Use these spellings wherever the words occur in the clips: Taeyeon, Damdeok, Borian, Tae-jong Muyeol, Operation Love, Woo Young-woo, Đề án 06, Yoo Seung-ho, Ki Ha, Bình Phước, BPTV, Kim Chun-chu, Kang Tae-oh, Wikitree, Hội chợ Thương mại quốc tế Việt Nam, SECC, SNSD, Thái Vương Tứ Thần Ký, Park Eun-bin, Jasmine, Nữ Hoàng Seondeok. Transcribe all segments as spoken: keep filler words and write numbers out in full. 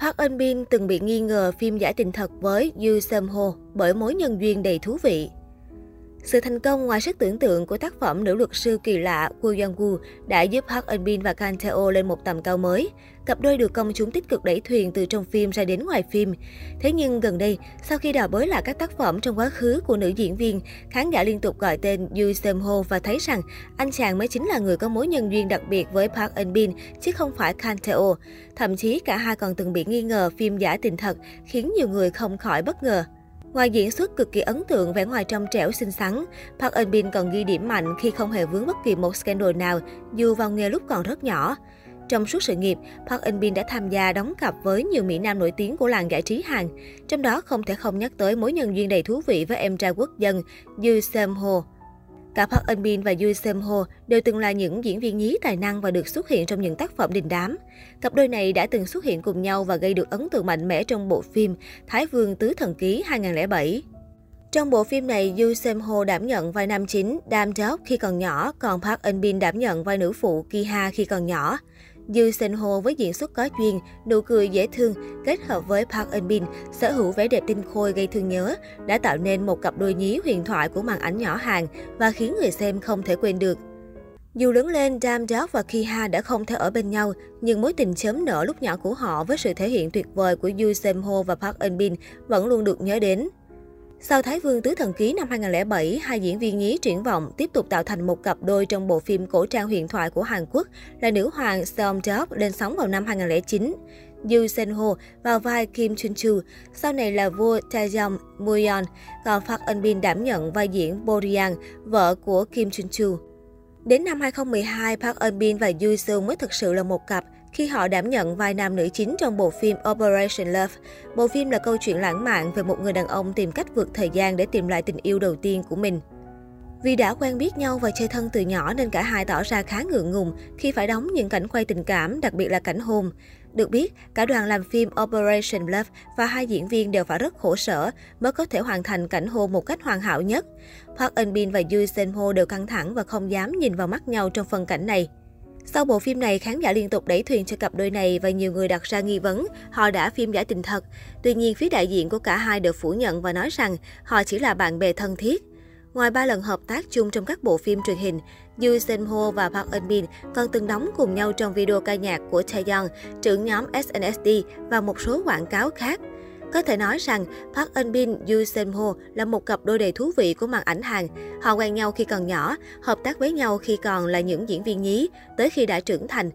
Park Eun-bin từng bị nghi ngờ phim giải tình thật với Yoo Seung-ho bởi mối nhân duyên đầy thú vị. Sự thành công ngoài sức tưởng tượng của tác phẩm Nữ luật sư kỳ lạ Woo Young-woo đã giúp Park Eun-bin và Kang Tae-oh lên một tầm cao mới. Cặp đôi được công chúng tích cực đẩy thuyền từ trong phim ra đến ngoài phim. Thế nhưng gần đây, sau khi đào bới lại các tác phẩm trong quá khứ của nữ diễn viên, khán giả liên tục gọi tên Yoo Seung-ho và thấy rằng anh chàng mới chính là người có mối nhân duyên đặc biệt với Park Eun-bin chứ không phải Kang Tae-oh. Thậm chí cả hai còn từng bị nghi ngờ phim giả tình thật, khiến nhiều người không khỏi bất ngờ. Ngoài diễn xuất cực kỳ ấn tượng, vẻ ngoài trong trẻo xinh xắn, Park Eun-bin còn ghi điểm mạnh khi không hề vướng bất kỳ một scandal nào, dù vào nghề lúc còn rất nhỏ. Trong suốt sự nghiệp, Park Eun-bin đã tham gia đóng cặp với nhiều mỹ nam nổi tiếng của làng giải trí Hàn, trong đó không thể không nhắc tới mối nhân duyên đầy thú vị với em trai quốc dân Yoo Seung-ho. Cả Park Eun-bin và Yoo Seung-ho đều từng là những diễn viên nhí tài năng và được xuất hiện trong những tác phẩm đình đám. Cặp đôi này đã từng xuất hiện cùng nhau và gây được ấn tượng mạnh mẽ trong bộ phim Thái Vương Tứ Thần Ký hai không không bảy. Trong bộ phim này, Yoo Seung-ho đảm nhận vai nam chính Damdeok khi còn nhỏ, còn Park Eun-bin đảm nhận vai nữ phụ Ki Ha khi còn nhỏ. Yoo Seung-ho với diễn xuất có duyên, nụ cười dễ thương kết hợp với Park Eun-bin sở hữu vẻ đẹp tinh khôi gây thương nhớ đã tạo nên một cặp đôi nhí huyền thoại của màn ảnh nhỏ Hàn và khiến người xem không thể quên được. Dù lớn lên, Damdeok và Ki Ha đã không thể ở bên nhau, nhưng mối tình chớm nở lúc nhỏ của họ với sự thể hiện tuyệt vời của Yoo Seung-ho và Park Eun-bin vẫn luôn được nhớ đến. Sau Thái Vương Tứ Thần Ký năm hai không không bảy, hai diễn viên nhí triển vọng tiếp tục tạo thành một cặp đôi trong bộ phim cổ trang huyền thoại của Hàn Quốc là Nữ Hoàng Seondeok lên sóng vào năm hai không không chín. Yoo Seung-ho vào vai Kim Chun-chu, sau này là vua Tae-jong Muyeol, còn Park Eun-bin đảm nhận vai diễn Borian, vợ của Kim Chun-chu. Đến năm hai không một hai, Park Eun-bin và Yoo Seung mới thực sự là một cặp khi họ đảm nhận vai nam nữ chính trong bộ phim Operation Love. Bộ phim là câu chuyện lãng mạn về một người đàn ông tìm cách vượt thời gian để tìm lại tình yêu đầu tiên của mình. Vì đã quen biết nhau và chơi thân từ nhỏ nên cả hai tỏ ra khá ngượng ngùng khi phải đóng những cảnh quay tình cảm, đặc biệt là cảnh hôn. Được biết, cả đoàn làm phim Operation Love và hai diễn viên đều phải rất khổ sở mới có thể hoàn thành cảnh hôn một cách hoàn hảo nhất. Park Eun-bin và Yoo Seung-ho đều căng thẳng và không dám nhìn vào mắt nhau trong phân cảnh này. Sau bộ phim này, khán giả liên tục đẩy thuyền cho cặp đôi này và nhiều người đặt ra nghi vấn họ đã phim giả tình thật. Tuy nhiên, phía đại diện của cả hai đều phủ nhận và nói rằng họ chỉ là bạn bè thân thiết. Ngoài ba lần hợp tác chung trong các bộ phim truyền hình, Yoo Seung-ho và Park Eun-bin còn từng đóng cùng nhau trong video ca nhạc của Taeyeon, trưởng nhóm ét en ét đê và một số quảng cáo khác. Có thể nói rằng Park Eun-bin, Yoo Seung-ho là một cặp đôi đầy thú vị của màn ảnh Hàn. Họ quen nhau khi còn nhỏ, hợp tác với nhau khi còn là những diễn viên nhí, tới khi đã trưởng thành.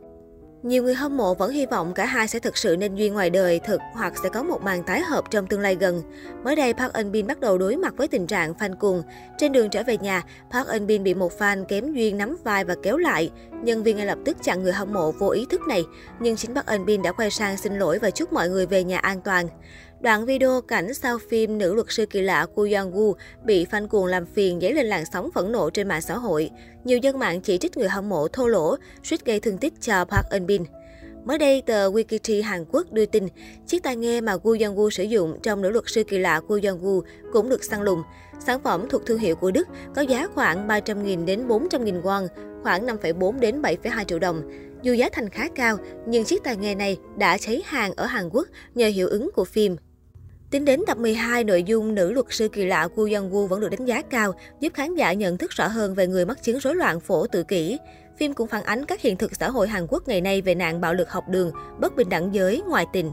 Nhiều người hâm mộ vẫn hy vọng cả hai sẽ thực sự nên duyên ngoài đời thực hoặc sẽ có một màn tái hợp trong tương lai gần. Mới đây, Park Eun-bin bắt đầu đối mặt với tình trạng fan cuồng. Trên đường trở về nhà, Park Eun-bin bị một fan kém duyên nắm vai và kéo lại. Nhân viên ngay lập tức chặn người hâm mộ vô ý thức này, nhưng chính Park Eun-bin đã quay sang xin lỗi và chúc mọi người về nhà an toàn. Đoạn video cảnh sau phim Nữ luật sư kỳ lạ Woo Young-woo bị fan cuồng làm phiền dấy lên làn sóng phẫn nộ trên mạng xã hội. Nhiều dân mạng chỉ trích người hâm mộ thô lỗ, suýt gây thương tích cho Park Eun-bin. Mới đây, tờ Wikitree Hàn Quốc đưa tin, chiếc tai nghe mà Woo Young-woo sử dụng trong Nữ luật sư kỳ lạ Woo Young-woo cũng được săn lùng. Sản phẩm thuộc thương hiệu của Đức có giá khoảng ba trăm nghìn đến bốn trăm nghìn won, khoảng năm phẩy bốn đến bảy phẩy hai triệu đồng. Dù giá thành khá cao, nhưng chiếc tai nghe này đã cháy hàng ở Hàn Quốc nhờ hiệu ứng của phim. Tính đến tập mười hai, nội dung Nữ luật sư kỳ lạ Woo Young-woo vẫn được đánh giá cao, giúp khán giả nhận thức rõ hơn về người mắc chứng rối loạn phổ tự kỷ. Phim cũng phản ánh các hiện thực xã hội Hàn Quốc ngày nay về nạn bạo lực học đường, bất bình đẳng giới, ngoại tình.